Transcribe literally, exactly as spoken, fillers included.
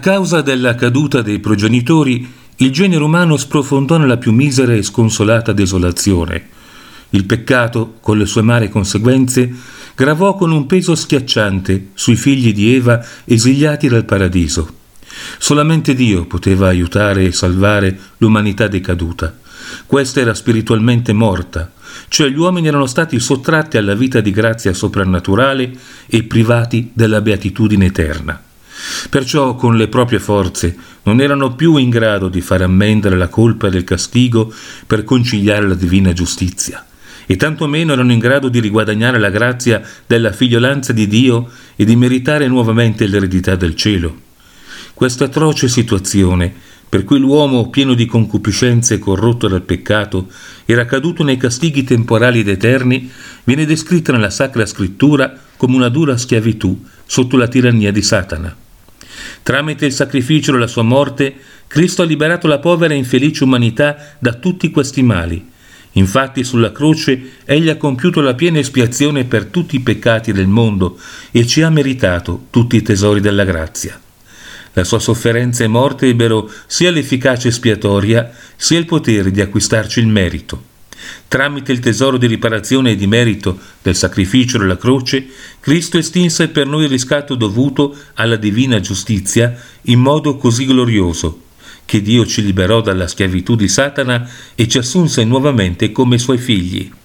causa della caduta dei progenitori, il genere umano sprofondò nella più misera e sconsolata desolazione. Il peccato, con le sue amare conseguenze, gravò con un peso schiacciante sui figli di Eva esiliati dal Paradiso. Solamente Dio poteva aiutare e salvare l'umanità decaduta. Questa era spiritualmente morta, cioè gli uomini erano stati sottratti alla vita di grazia soprannaturale e privati della beatitudine eterna. Perciò con le proprie forze non erano più in grado di far ammendere la colpa del castigo per conciliare la divina giustizia, e tantomeno erano in grado di riguadagnare la grazia della figliolanza di Dio e di meritare nuovamente l'eredità del cielo. Questa atroce situazione, per cui l'uomo, pieno di concupiscenze e corrotto dal peccato, era caduto nei castighi temporali ed eterni, viene descritta nella Sacra Scrittura come una dura schiavitù sotto la tirannia di Satana. Tramite il sacrificio e la sua morte, Cristo ha liberato la povera e infelice umanità da tutti questi mali. Infatti sulla croce egli ha compiuto la piena espiazione per tutti i peccati del mondo e ci ha meritato tutti i tesori della grazia. La sua sofferenza e morte ebbero sia l'efficacia espiatoria sia il potere di acquistarci il merito. Tramite il tesoro di riparazione e di merito del sacrificio della croce, Cristo estinse per noi il riscatto dovuto alla divina giustizia in modo così glorioso che Dio ci liberò dalla schiavitù di Satana e ci assunse nuovamente come suoi figli.